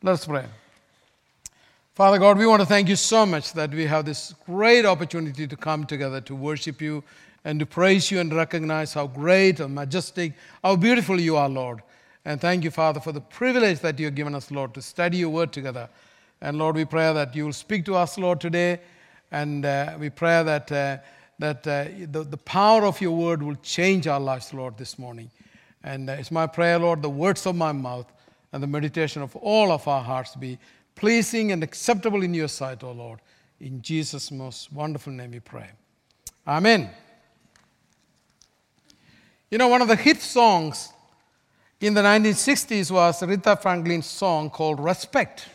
Let us pray. Father God, we want to thank you so much that we have this great opportunity to come together to worship you and to praise you and recognize how great and majestic, how beautiful you are, Lord. And thank you, Father, for the privilege that you have given us, Lord, to study your word together. And Lord, we pray that you will speak to us, Lord, today. And we pray that the power of your word will change our lives, Lord, this morning. And it's my prayer, Lord, the words of my mouth and the meditation of all of our hearts be pleasing and acceptable in your sight, O Lord. In Jesus' most wonderful name we pray. Amen. You know, one of the hit songs in the 1960s was Aretha Franklin's song called Respect.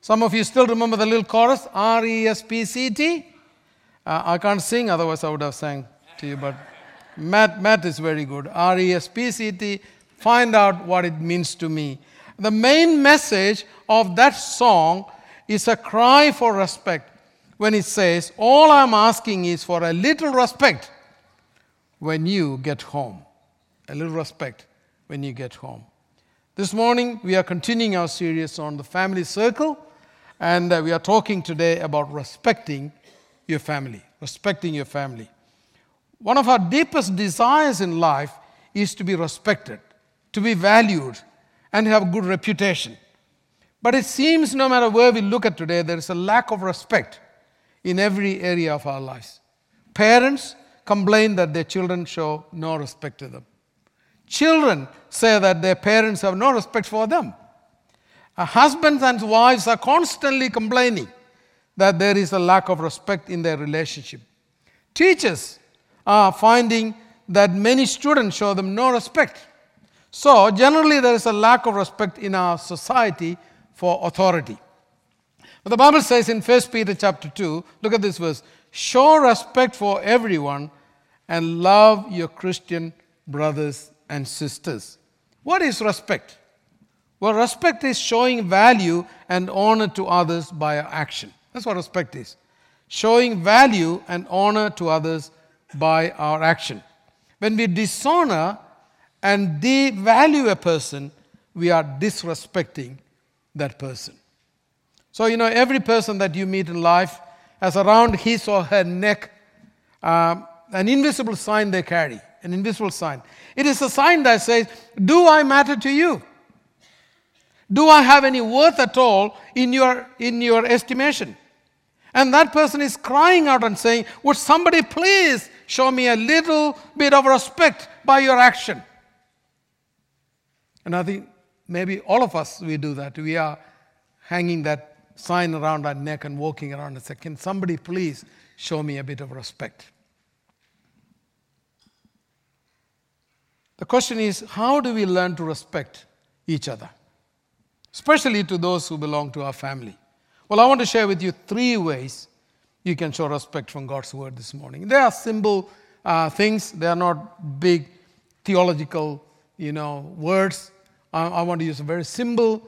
Some of you still remember the little chorus, R-E-S-P-C-T. I can't sing, otherwise I would have sang to you, but Matt is very good. R-E-S-P-C-T, find out what it means to me. The main message of that song is a cry for respect when it says, all I'm asking is for a little respect when you get home. A little respect when you get home. This morning, we are continuing our series on the family circle, and we are talking today about respecting your family. Respecting your family. One of our deepest desires in life is to be respected, to be valued, and have a good reputation. But it seems no matter where we look at today, there is a lack of respect in every area of our lives. Parents complain that their children show no respect to them. Children say that their parents have no respect for them. Husbands and wives are constantly complaining that there is a lack of respect in their relationship. Teachers are finding that many students show them no respect. So, generally, there is a lack of respect in our society for authority. But the Bible says in 1 Peter chapter 2, look at this verse, show respect for everyone and love your Christian brothers and sisters. What is respect? Well, respect is showing value and honor to others by our action. That's what respect is. Showing value and honor to others by our action. When we dishonor and devalue a person, we are disrespecting that person. So, you know, every person that you meet in life has around his or her neck an invisible sign they carry, an invisible sign. It is a sign that says, do I matter to you? Do I have any worth at all in your estimation? And that person is crying out and saying, would somebody please show me a little bit of respect by your action? And I think maybe all of us, we do that. We are hanging that sign around our neck and walking around and say, can somebody please show me a bit of respect? The question is, how do we learn to respect each other? Especially to those who belong to our family. Well, I want to share with you 3 ways you can show respect from God's Word this morning. They are simple things. They are not big theological, words. I want to use very simple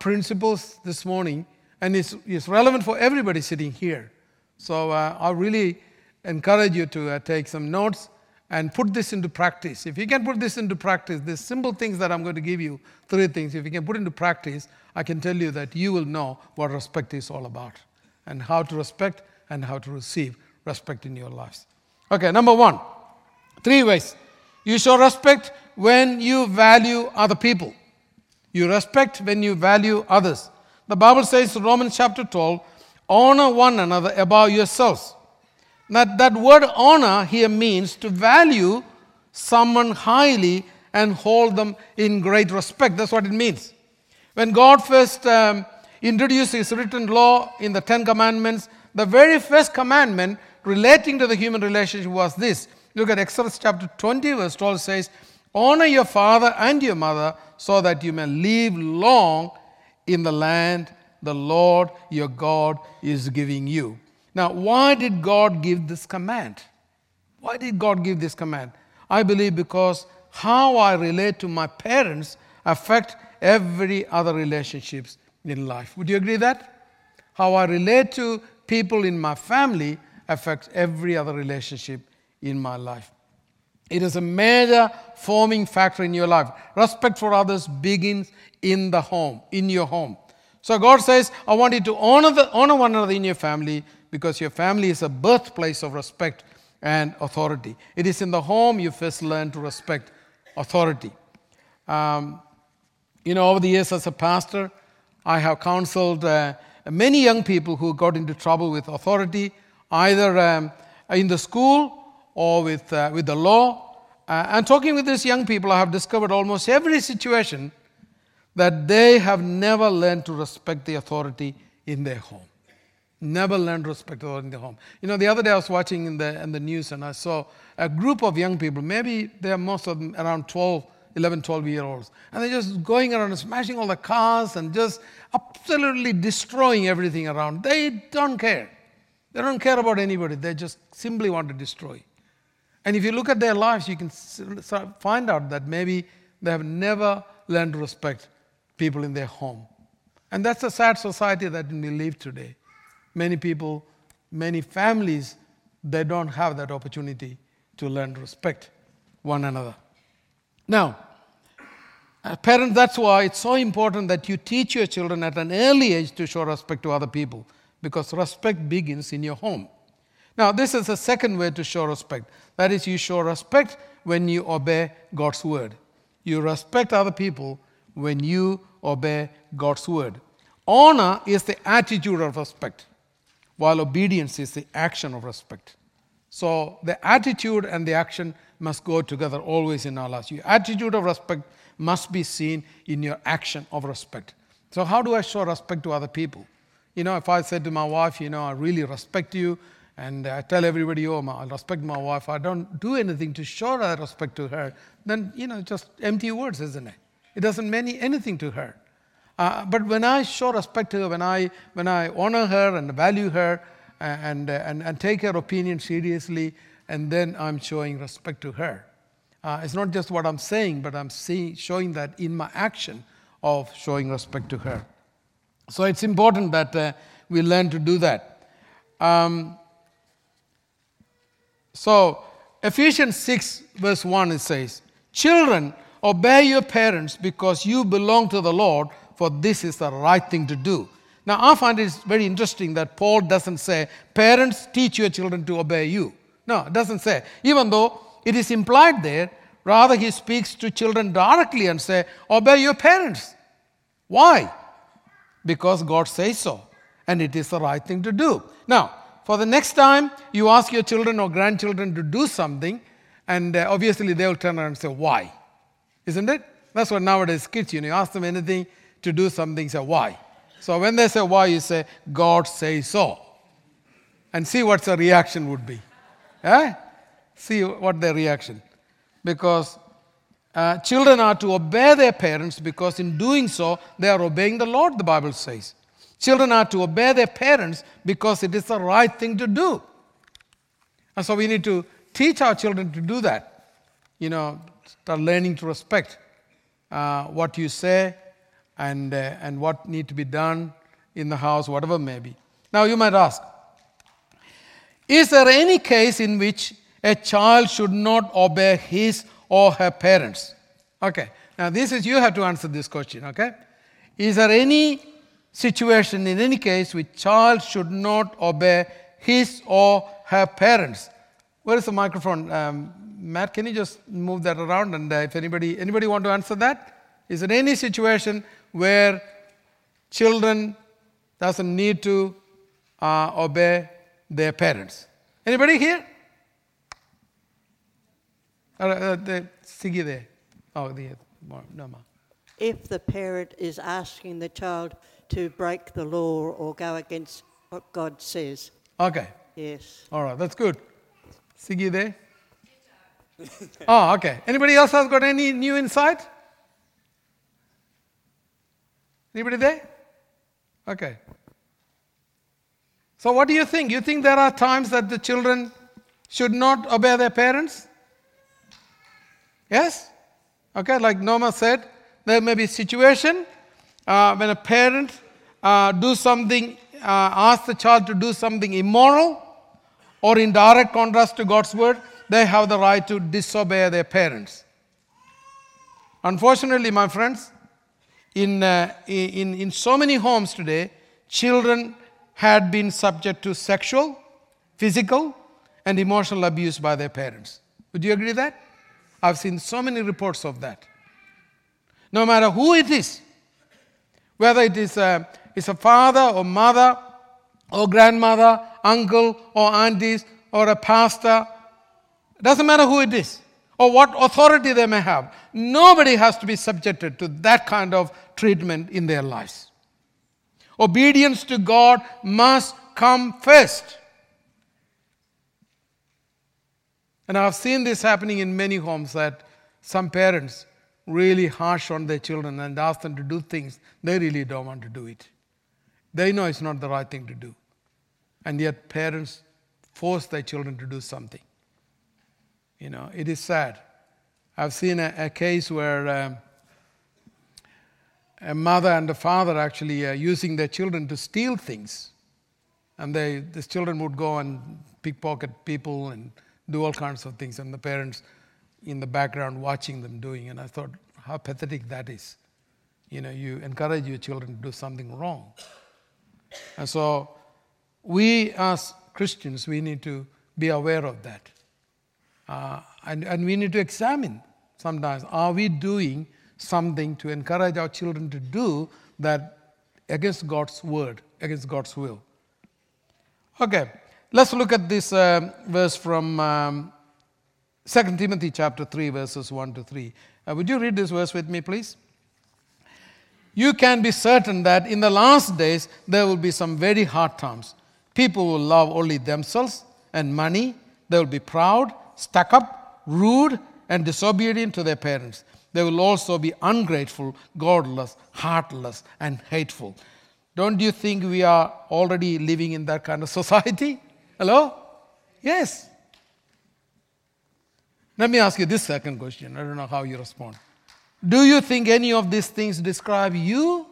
principles this morning, and it's relevant for everybody sitting here. So I really encourage you to take some notes and put this into practice. If you can put this into practice, these simple things that I'm going to give you, 3 things, if you can put into practice, I can tell you that you will know what respect is all about and how to respect and how to receive respect in your lives. Okay, number 1, 3 ways. You show respect when you value other people. You respect when you value others. The Bible says in Romans chapter 12, honor one another above yourselves. Now, that word honor here means to value someone highly and hold them in great respect. That's what it means. When God first introduced his written law in the 10 commandments, the very first commandment relating to the human relationship was this. Look at Exodus chapter 20, verse 12 says, honor your father and your mother so that you may live long in the land the Lord your God is giving you. Now, why did God give this command? Why did God give this command? I believe because how I relate to my parents affects every other relationships in life. Would you agree that? How I relate to people in my family affects every other relationship in my life. It is a major forming factor in your life. Respect for others begins in the home, in your home. So God says, I want you to honor one another in your family, because your family is a birthplace of respect and authority. It is in the home you first learn to respect authority. Over the years as a pastor, I have counseled many young people who got into trouble with authority, either in the school or with the law. And talking with these young people, I have discovered almost every situation that they have never learned to respect the authority in their home. Never learned respect in the home. The other day I was watching in the news, and I saw a group of young people, maybe they are most of them around 11, 12-year-olds, and they're just going around and smashing all the cars and just absolutely destroying everything around. They don't care. They don't care about anybody. They just simply want to destroy. And if you look at their lives, you can find out that maybe they have never learned to respect people in their home. And that's a sad society that we live today. Many people, many families, they don't have that opportunity to learn to respect one another. Now, parents, that's why it's so important that you teach your children at an early age to show respect to other people, because respect begins in your home. Now, this is the second way to show respect. That is, you show respect when you obey God's word. You respect other people when you obey God's word. Honor is the attitude of respect, while obedience is the action of respect. So the attitude and the action must go together always in our lives. Your attitude of respect must be seen in your action of respect. So how do I show respect to other people? If I said to my wife, I really respect you, and I tell everybody, I respect my wife, I don't do anything to show that respect to her, then, just empty words, isn't it? It doesn't mean anything to her. But when I show respect to her, when I honor her and value her and take her opinion seriously, and then I'm showing respect to her. It's not just what I'm saying, but I'm showing that in my action of showing respect to her. So it's important that we learn to do that. So Ephesians 6 verse 1, it says, "Children, obey your parents because you belong to the Lord, for this is the right thing to do." Now, I find it's very interesting that Paul doesn't say, parents, teach your children to obey you. No, it doesn't say. Even though it is implied there, rather he speaks to children directly and say, obey your parents. Why? Because God says so, and it is the right thing to do. Now, for the next time you ask your children or grandchildren to do something, and obviously they will turn around and say, why? Isn't it? That's what nowadays kids, you ask them anything to do something, say why. So when they say why, you say, God says so. And see what the reaction would be. See what their reaction. Because children are to obey their parents, because in doing so, they are obeying the Lord, the Bible says. Children are to obey their parents because it is the right thing to do. And so we need to teach our children to do that. Start learning to respect what you say, and what need to be done in the house, whatever may be. Now you might ask, is there any case in which a child should not obey his or her parents? Okay, now you have to answer this question, okay? Is there any situation, in any case, which child should not obey his or her parents? Where is the microphone? Matt, can you just move that around? And if anybody want to answer that? Is there any situation where children doesn't need to obey their parents? Anybody here? If the parent is asking the child to break the law or go against what God says. Okay. Yes. All right, that's good. Sigi there? Oh, okay. Anybody else has got any new insight? Anybody there? Okay. So what do you think? You think there are times that the children should not obey their parents? Yes? Okay, like Norma said, there may be a situation when a parent asks the child to do something immoral or in direct contrast to God's word, they have the right to disobey their parents. Unfortunately, my friends, in so many homes today, children had been subject to sexual, physical, and emotional abuse by their parents. Would you agree with that? I've seen so many reports of that. No matter who it is, whether it is a father or mother or grandmother, uncle or aunties or a pastor, it doesn't matter who it is or what authority they may have, nobody has to be subjected to that kind of treatment in their lives. Obedience to God must come first. And I've seen this happening in many homes, that some parents really harsh on their children and ask them to do things they really don't want to do it. They know it's not the right thing to do. And yet parents force their children to do something. You know, it is sad. I've seen a case where a mother and a father actually using their children to steal things. And these children would go and pickpocket people and do all kinds of things, and the parents in the background watching them doing. And I thought, how pathetic that is. You know, you encourage your children to do something wrong. And so we as Christians, we need to be aware of that. And we need to examine sometimes, are we doing something to encourage our children to do that against God's word, against God's will? Okay, let's look at this verse from 2 Timothy chapter 3, verses 1 to 3. Would you read this verse with me, please? You can be certain that in the last days there will be some very hard times. People will love only themselves and money. They will be proud, stuck up, rude, and disobedient to their parents. They will also be ungrateful, godless, heartless, and hateful. Don't you think we are already living in that kind of society? Hello? Yes. Let me ask you this second question. I don't know how you respond. Do you think any of these things describe you?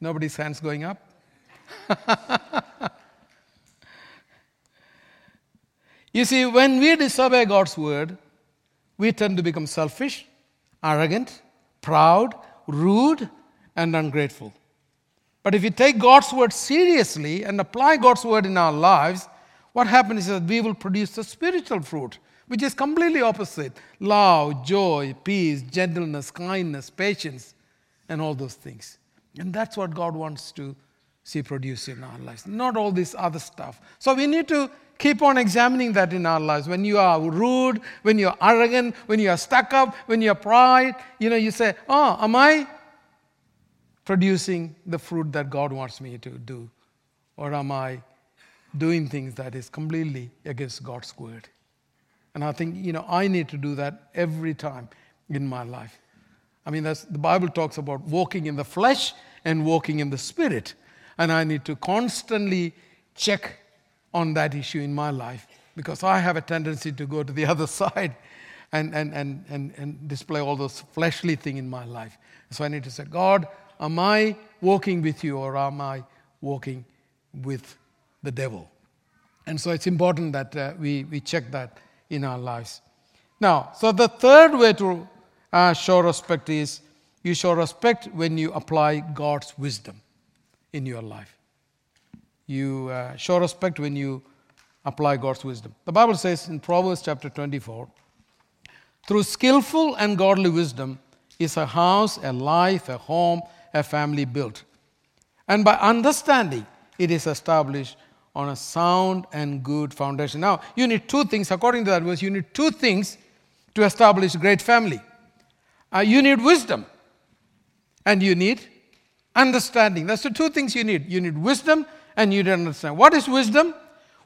Nobody's hands going up. You see, when we disobey God's word, we tend to become selfish, arrogant, proud, rude, and ungrateful. But if we take God's word seriously and apply God's word in our lives, what happens is that we will produce the spiritual fruit, which is completely opposite. Love, joy, peace, gentleness, kindness, patience, and all those things. And that's what God wants to see produced in our lives, not all this other stuff. So we need to keep on examining that in our lives. When you are rude, when you are arrogant, when you are stuck up, when you are pride, you know, you say, oh, am I producing the fruit that God wants me to do? Or am I doing things that is completely against God's word? And I think, you know, I need to do that every time in my life. I mean, the Bible talks about walking in the flesh and walking in the spirit. And I need to constantly check on that issue in my life, because I have a tendency to go to the other side and display all those fleshly things in my life. So I need to say, God, am I walking with you, or am I walking with the devil? And so it's important that we check that in our lives. Now, so the third way to show respect is you show respect when you apply God's wisdom in your life. You show respect when you apply God's wisdom. The Bible says in Proverbs chapter 24, through skillful and godly wisdom is a house, a life, a home, a family built. And by understanding, it is established on a sound and good foundation. Now, you need two things. According to that verse, you need two things to establish a great family. You need wisdom and you need understanding. That's the two things you need. You need wisdom and you need understanding. What is wisdom?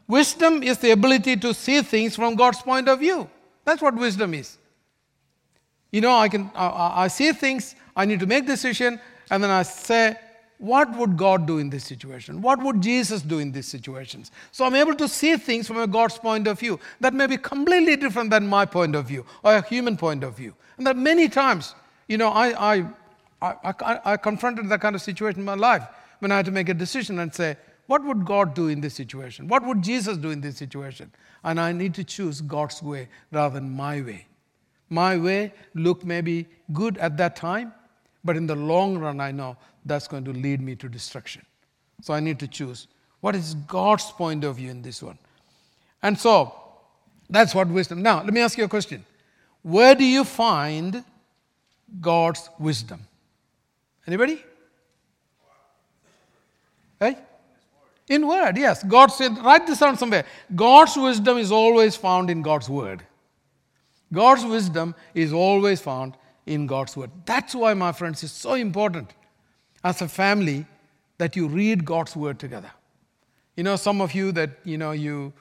Wisdom is the ability to see things from God's point of view. That's what wisdom is. You know, I see things, I need to make decision, and then I say, what would God do in this situation? What would Jesus do in these situations? So I'm able to see things from a God's point of view that may be completely different than my point of view or a human point of view. And that many times, you know, I confronted that kind of situation in my life when I had to make a decision and say, What would God do in this situation? What would Jesus do in this situation? And I need to choose God's way rather than my way. My way look maybe good at that time, but in the long run, I know that's going to lead me to destruction. So I need to choose what is God's point of view in this one. And so that's what wisdom. Now, let me ask you a question. Where do you find God's wisdom? Anybody? Right? In Word, yes. God said, write this down somewhere. God's wisdom is always found in God's Word. God's wisdom is always found in God's Word. That's why, my friends, it's so important as a family that you read God's Word together. You know, some of you that, you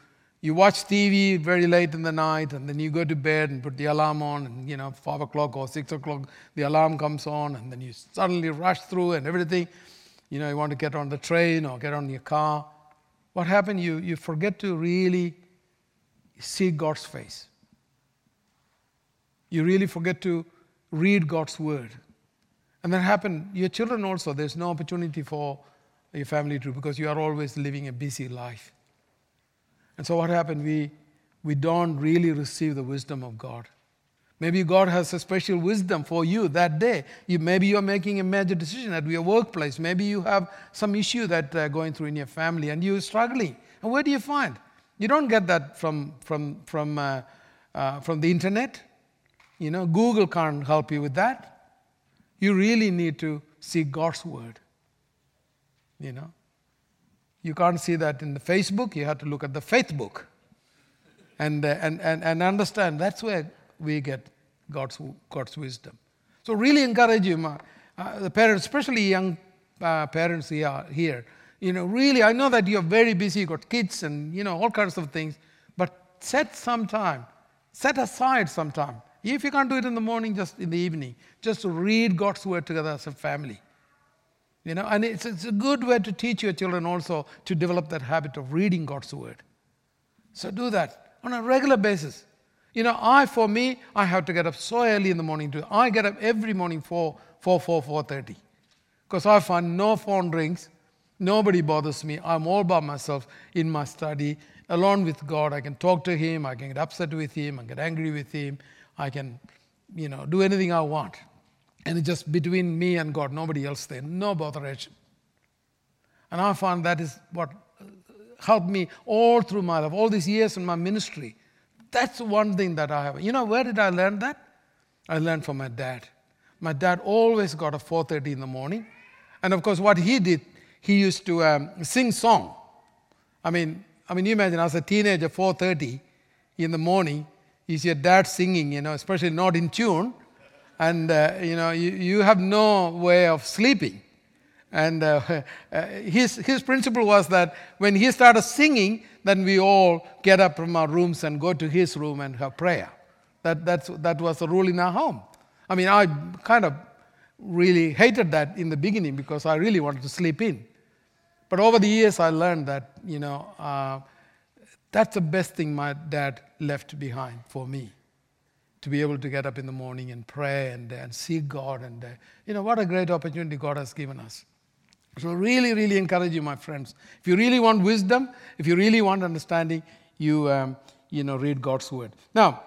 watch TV very late in the night, and then you go to bed and put the alarm on, and 5 o'clock or 6 o'clock, the alarm comes on, and then you suddenly rush through and everything. You want to get on the train or get on your car. What happened? You forget to really see God's face. You really forget to read God's Word. And that happened. Your children also, there's no opportunity for your family to, because you are always living a busy life. And so what happened? We don't really receive the wisdom of God. Maybe God has a special wisdom for you that day. Maybe you're making a major decision at your workplace. Maybe you have some issue that going through in your family and you're struggling. And where do you find? You don't get that from the internet. Google can't help you with that. You really need to see God's Word. You can't see that in the Facebook. You have to look at the faith book and understand. That's where we get God's wisdom. So really encourage you, the parents, especially young parents here. Really, I know that you're very busy. You've got kids and, all kinds of things. But set some time. Set aside some time. If you can't do it in the morning, just in the evening. Just read God's Word together as a family. And it's a good way to teach your children also to develop that habit of reading God's Word. So do that on a regular basis. I have to get up so early in the morning. I get up every morning 4:30. Because I find no phone rings. Nobody bothers me. I'm all by myself in my study, alone with God. I can talk to Him. I can get upset with Him. I can get angry with Him. I can, do anything I want. And it's just between me and God, nobody else there, no botheration. And I found that is what helped me all through my life, all these years in my ministry. That's one thing that I have. Where did I learn that? I learned from my dad. My dad always got up 4:30 in the morning. And of course, what he did, he used to sing song. I mean, you imagine, as a teenager, 4:30 in the morning, is your dad singing, especially not in tune. And, you have no way of sleeping. And his principle was that when he started singing, then we all get up from our rooms and go to his room and have prayer. That was the rule in our home. I kind of really hated that in the beginning because I really wanted to sleep in. But over the years, I learned that, that's the best thing my dad left behind for me. To be able to get up in the morning and pray and see God. And, what a great opportunity God has given us. So really, really encourage you, my friends. If you really want wisdom, if you really want understanding, you, read God's Word. Now,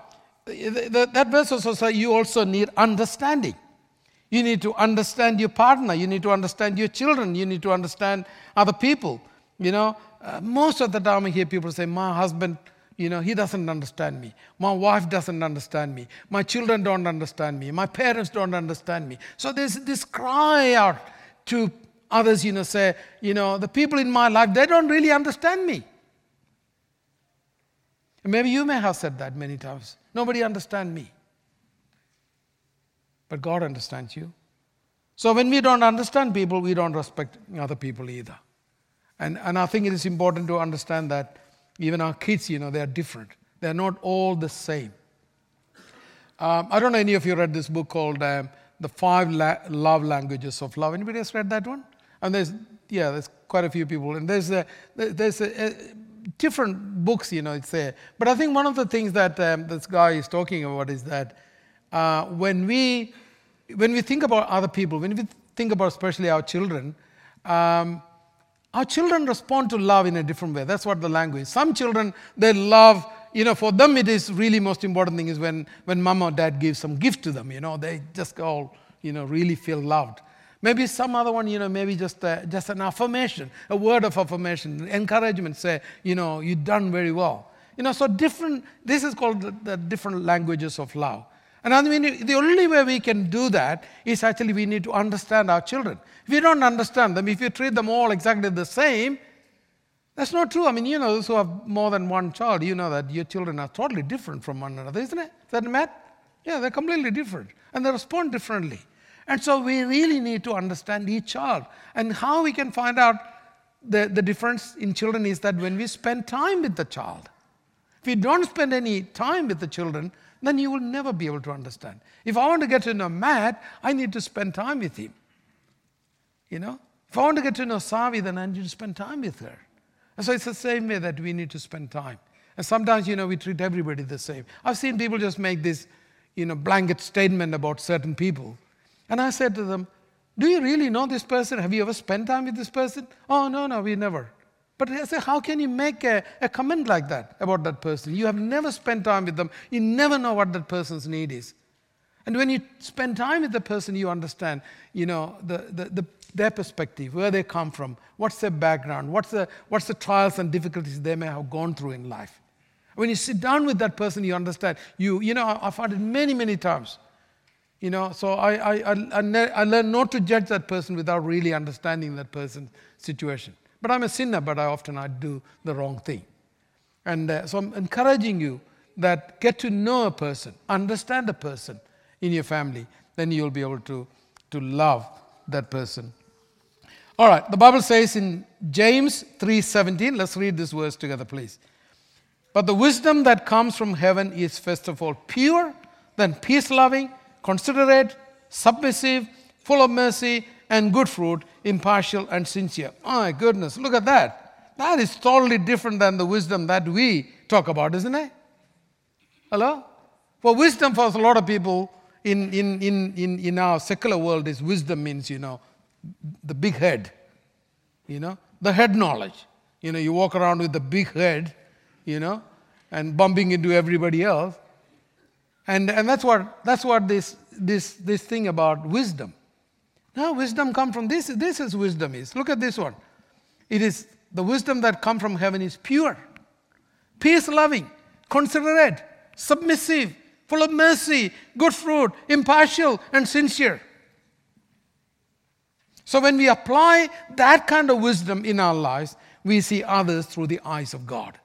that verse also says you also need understanding. You need to understand your partner. You need to understand your children. You need to understand other people. Most of the time I hear people say, my husband, he doesn't understand me. My wife doesn't understand me. My children don't understand me. My parents don't understand me. So there's this cry out to others, say, the people in my life, they don't really understand me. And maybe you may have said that many times. Nobody understands me. But God understands you. So when we don't understand people, we don't respect other people either. And I think it is important to understand that even our kids, they are different. They are not all the same. I don't know any of you read this book called The Five Love Languages of Love. Anybody else read that one? And there's quite a few people. And there's different books, it's there. But I think one of the things that this guy is talking about is that when we think about other people, when we think about especially our children, Our children respond to love in a different way. That's what the language. Some children, they love, for them it is really most important thing is when mom or dad gives some gift to them, they just all, really feel loved. Maybe some other one, maybe just an affirmation, a word of affirmation, encouragement, say, you've done very well. So different, this is called the different languages of love. And I mean, the only way we can do that is actually we need to understand our children. If you don't understand them, if you treat them all exactly the same, that's not true. I mean, those who have more than one child, that your children are totally different from one another, isn't it? Is that Matt? Yeah, they're completely different. And they respond differently. And so we really need to understand each child. And how we can find out the difference in children is that when we spend time with the child. If you don't spend any time with the children, then you will never be able to understand. If I want to get to know Matt, I need to spend time with him. If I want to get to know Savi, then I need to spend time with her. And so it's the same way that we need to spend time. And sometimes, we treat everybody the same. I've seen people just make this, blanket statement about certain people. And I said to them, do you really know this person? Have you ever spent time with this person? Oh, no, we never. But I said, how can you make a comment like that about that person? You have never spent time with them. You never know what that person's need is. And when you spend time with the person, you understand, their perspective, where they come from, what's their background, what's the trials and difficulties they may have gone through in life. When you sit down with that person, you understand. I found it many, many times. So I learned not to judge that person without really understanding that person's situation. But I'm a sinner, but I often do the wrong thing. And so I'm encouraging you that get to know a person, understand a person in your family, then you'll be able to love that person. All right, the Bible says in James 3:17, let's read this verse together, please. But the wisdom that comes from heaven is first of all pure, then peace-loving, considerate, submissive, full of mercy, and good fruit, impartial and sincere. Oh, my goodness, look at that. That is totally different than the wisdom that we talk about, isn't it? Hello? For wisdom, for a lot of people in our secular world, is wisdom means, the big head, the head knowledge. You walk around with the big head, and bumping into everybody else. And that's what this thing about wisdom. No, wisdom comes from this. This is wisdom is. Look at this one. It is the wisdom that comes from heaven is pure, peace-loving, considerate, submissive, full of mercy, good fruit, impartial, and sincere. So when we apply that kind of wisdom in our lives, we see others through the eyes of God.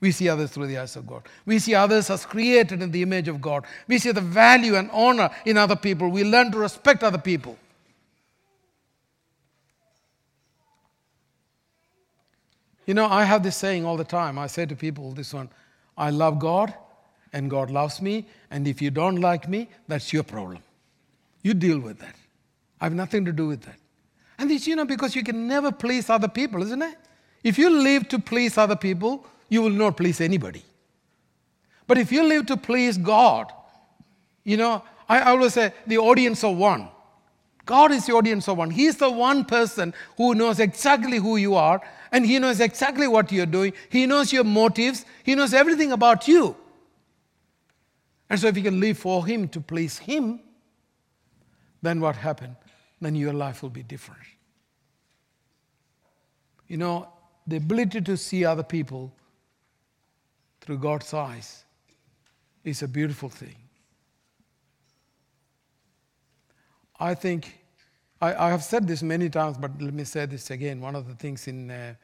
We see others through the eyes of God. We see others as created in the image of God. We see the value and honor in other people. We learn to respect other people. I have this saying all the time. I say to people this one, I love God and God loves me, and if you don't like me, that's your problem. You deal with that. I have nothing to do with that. And it's, because you can never please other people, isn't it? If you live to please other people, you will not please anybody. But if you live to please God, I always say the audience of one. God is the audience of one. He is the one person who knows exactly who you are, and He knows exactly what you're doing. He knows your motives. He knows everything about you. And so if you can live for Him, to please Him, then what happened? Then your life will be different. The ability to see other people through God's eyes is a beautiful thing. I think, I have said this many times, but let me say this again. One of the things in the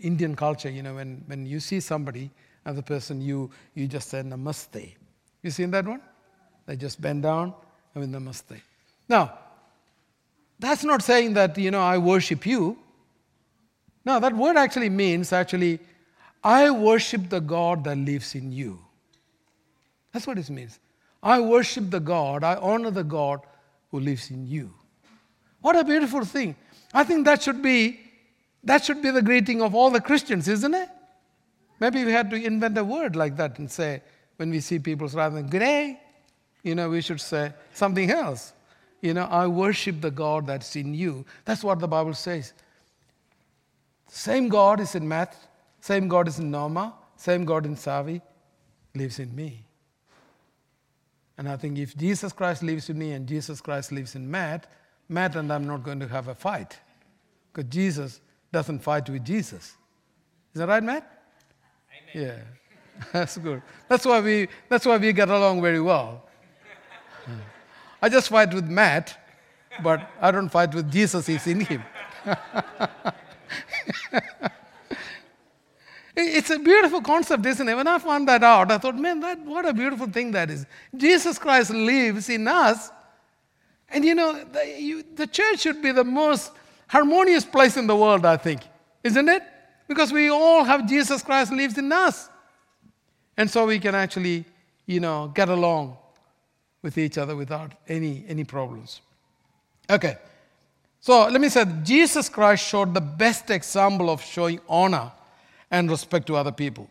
Indian culture, when you see somebody, another person, you just say namaste. You seen that one? They just bend down and with namaste. Now, that's not saying that, I worship you. No, that word actually means, I worship the God that lives in you. That's what it means. I worship the God, I honor the God who lives in you. What a beautiful thing. I think that should be the greeting of all the Christians, isn't it? Maybe we had to invent a word like that and say, when we see people, rather than good day, we should say something else. I worship the God that's in you. That's what the Bible says. Same God is in math, same God is in Norma, same God in Savi, lives in me. And I think if Jesus Christ lives in me and Jesus Christ lives in Matt and I'm not going to have a fight. Because Jesus doesn't fight with Jesus. Is that right, Matt? Amen. Yeah. That's good. That's why we get along very well. I just fight with Matt, but I don't fight with Jesus. He's in him. It's a beautiful concept, isn't it? When I found that out, I thought, man, what a beautiful thing that is. Jesus Christ lives in us. And you know, the church should be the most harmonious place in the world, I think. Isn't it? Because we all have Jesus Christ lives in us. And so we can actually, get along with each other without any problems. Okay. So let me say, Jesus Christ showed the best example of showing honor and respect to other people.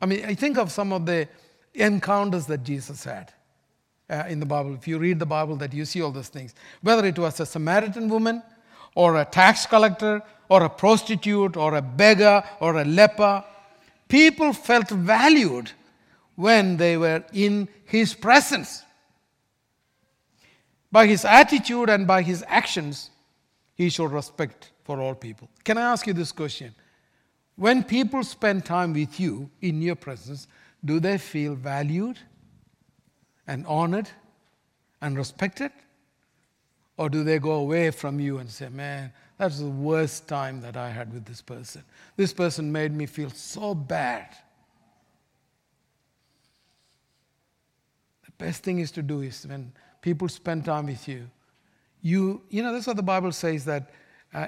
I mean, I think of some of the encounters that Jesus had in the Bible. If you read the Bible, that you see all those things. Whether it was a Samaritan woman or a tax collector or a prostitute or a beggar or a leper, people felt valued when they were in his presence. By his attitude and by his actions, he showed respect for all people. Can I ask you this question? When people spend time with you in your presence, do they feel valued and honored and respected? Or do they go away from you and say, man, that's the worst time that I had with this person. This person made me feel so bad. The best thing is to do is when people spend time with you, that's what the Bible says, that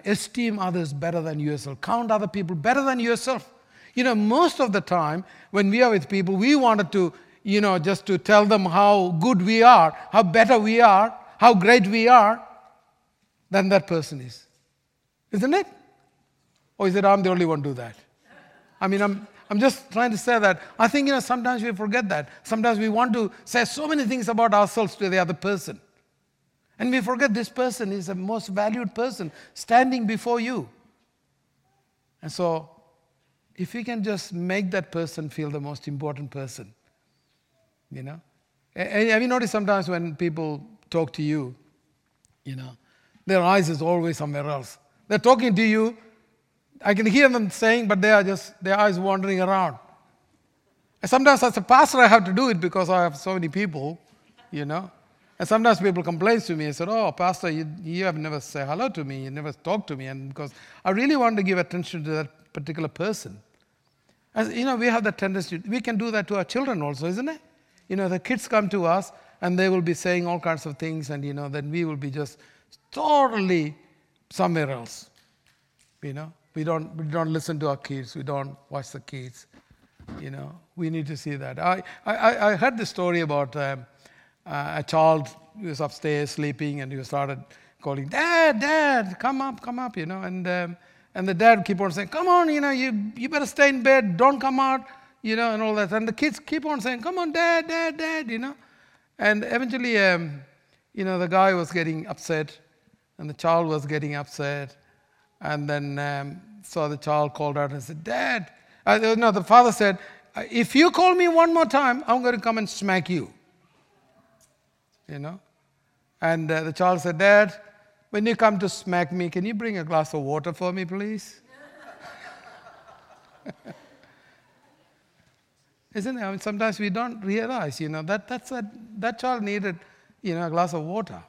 esteem others better than yourself. Count other people better than yourself. Most of the time when we are with people, we wanted to, just to tell them how good we are, how better we are, how great we are than that person is. Isn't it? Or is it I'm the only one do that? I mean, I'm just trying to say that. I think, sometimes we forget that. Sometimes we want to say so many things about ourselves to the other person. And we forget this person is the most valued person standing before you. And so, if we can just make that person feel the most important person, Have you noticed sometimes when people talk to you, their eyes is always somewhere else. They're talking to you. I can hear them saying, but they are just, their eyes wandering around. And sometimes as a pastor, I have to do it because I have so many people, And sometimes people complain to me and say, oh, Pastor, you have never said hello to me. You never talked to me. And because I really want to give attention to that particular person. As we have that tendency. We can do that to our children also, isn't it? The kids come to us and they will be saying all kinds of things. And, then we will be just totally somewhere else. We don't listen to our kids. We don't watch the kids. We need to see that. I heard the story about... a child was upstairs sleeping, and he started calling, Dad, come up, And the dad keep on saying, come on, you better stay in bed, don't come out, and all that. And the kids keep on saying, come on, Dad, And eventually, the guy was getting upset, and the child was getting upset. And then so the child called out and said, Dad. The father said, if you call me one more time, I'm going to come and smack you. And the child said, Dad, when you come to smack me, can you bring a glass of water for me, please? Isn't it? I mean, sometimes we don't realize, that child needed, a glass of water.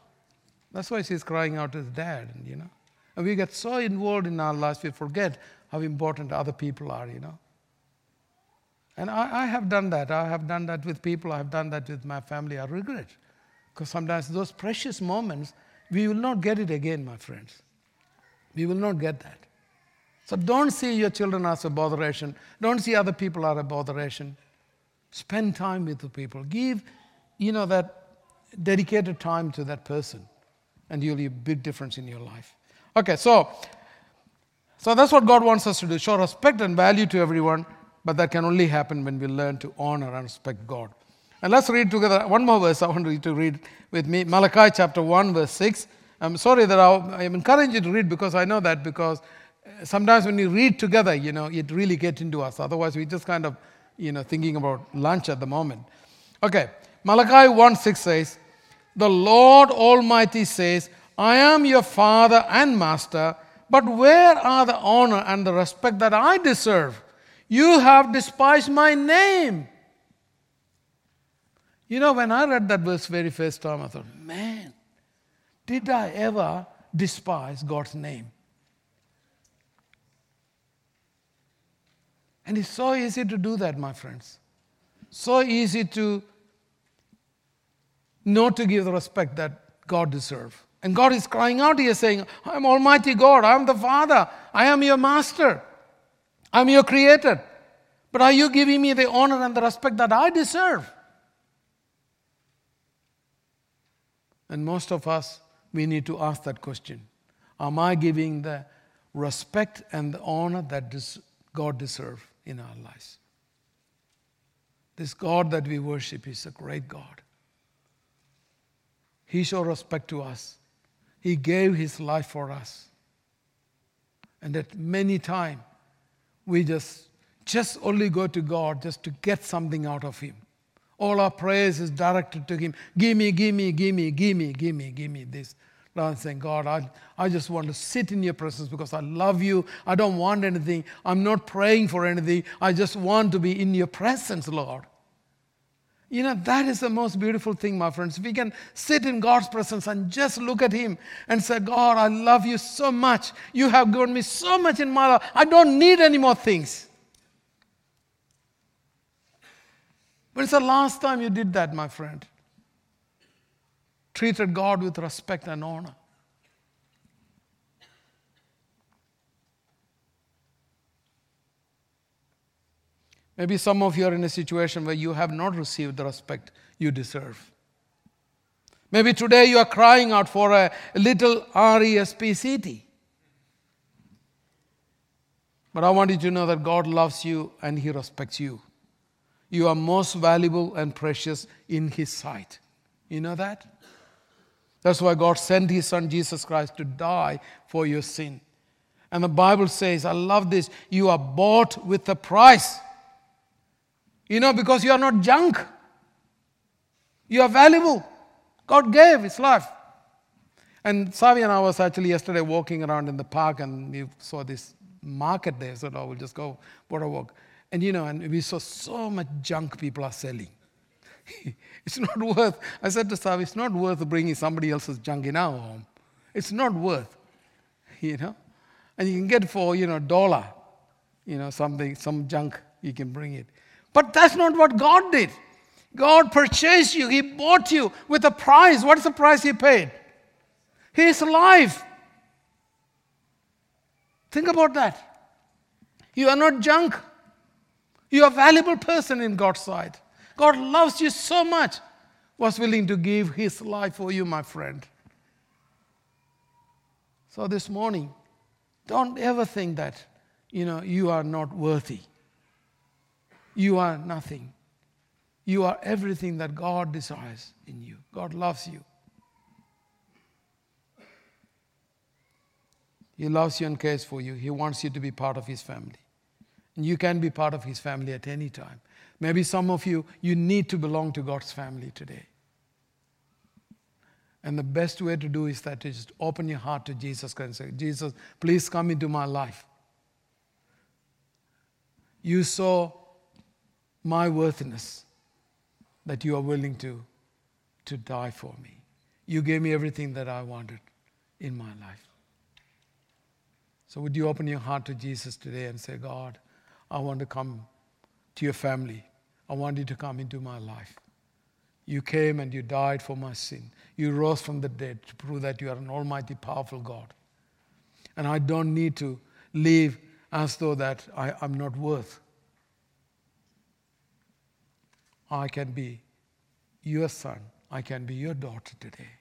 That's why she's crying out to his dad, And we get so involved in our lives, we forget how important other people are, And I have done that. I have done that with people. I have done that with my family. I regret it. Because sometimes those precious moments, we will not get it again, my friends. We will not get that. So don't see your children as a botheration. Don't see other people as a botheration. Spend time with the people. Give, that dedicated time to that person. And you'll be a big difference in your life. Okay, so that's what God wants us to do. Show respect and value to everyone. But that can only happen when we learn to honor and respect God. And let's read together one more verse. I want you to read with me. Malachi chapter 1, verse 6. I'm sorry that I'm encouraging you to read because I know that because sometimes when you read together, you know, it really gets into us. Otherwise, we just kind of, you know, thinking about lunch at the moment. Okay, Malachi 1:6 says, "The Lord Almighty says, I am your father and master, but where are the honor and the respect that I deserve? You have despised my name." You know, when I read that verse very first time, I thought, man, did I ever despise God's name? And it's so easy to do that, my friends. So easy to not to give the respect that God deserves. And God is crying out here saying, I'm Almighty God, I'm the Father, I am your Master, I'm your Creator. But are you giving me the honor and the respect that I deserve? And most of us, we need to ask that question. Am I giving the respect and the honor that God deserves in our lives? This God that we worship is a great God. He showed respect to us. He gave his life for us. And at many times, we just only go to God just to get something out of him. All our praise is directed to him. Gimme, gimme, gimme, gimme, gimme, gimme this. Rather than saying, God, I just want to sit in your presence because I love you. I don't want anything. I'm not praying for anything. I just want to be in your presence, Lord. You know, that is the most beautiful thing, my friends. If we can sit in God's presence and just look at him and say, God, I love you so much. You have given me so much in my life. I don't need any more things. But it's the last time you did that, my friend. Treated God with respect and honor. Maybe some of you are in a situation where you have not received the respect you deserve. Maybe today you are crying out for a little respect. But I want you to know that God loves you and he respects you. You are most valuable and precious in his sight. You know that? That's why God sent his son Jesus Christ to die for your sin. And the Bible says, I love this, you are bought with a price. You know, because you are not junk. You are valuable. God gave his life. And Savi and I was actually yesterday walking around in the park and we saw this market there. So I will just go for a walk. And you know, and we saw so much junk people are selling. It's not worth, I said to Savi, it's not worth bringing somebody else's junk in our home. It's not worth, you know. And you can get for, you know, $1, you know, something, some junk, you can bring it. But that's not what God did. God purchased you. He bought you with a price. What's the price he paid? His life. Think about that. You are not junk. You are a valuable person in God's sight. God loves you so much. Was willing to give his life for you, my friend. So this morning, don't ever think that, you know, you are not worthy. You are nothing. You are everything that God desires in you. God loves you. He loves you and cares for you. He wants you to be part of his family. And you can be part of his family at any time. Maybe some of you, you need to belong to God's family today. And the best way to do is that to just open your heart to Jesus Christ and say, Jesus, please come into my life. You saw my worthiness, that you are willing to die for me. You gave me everything that I wanted in my life. So would you open your heart to Jesus today and say, God, I want to come to your family. I want you to come into my life. You came and you died for my sin. You rose from the dead to prove that you are an almighty, powerful God. And I don't need to live as though that I'm not worth. I can be your son. I can be your daughter today.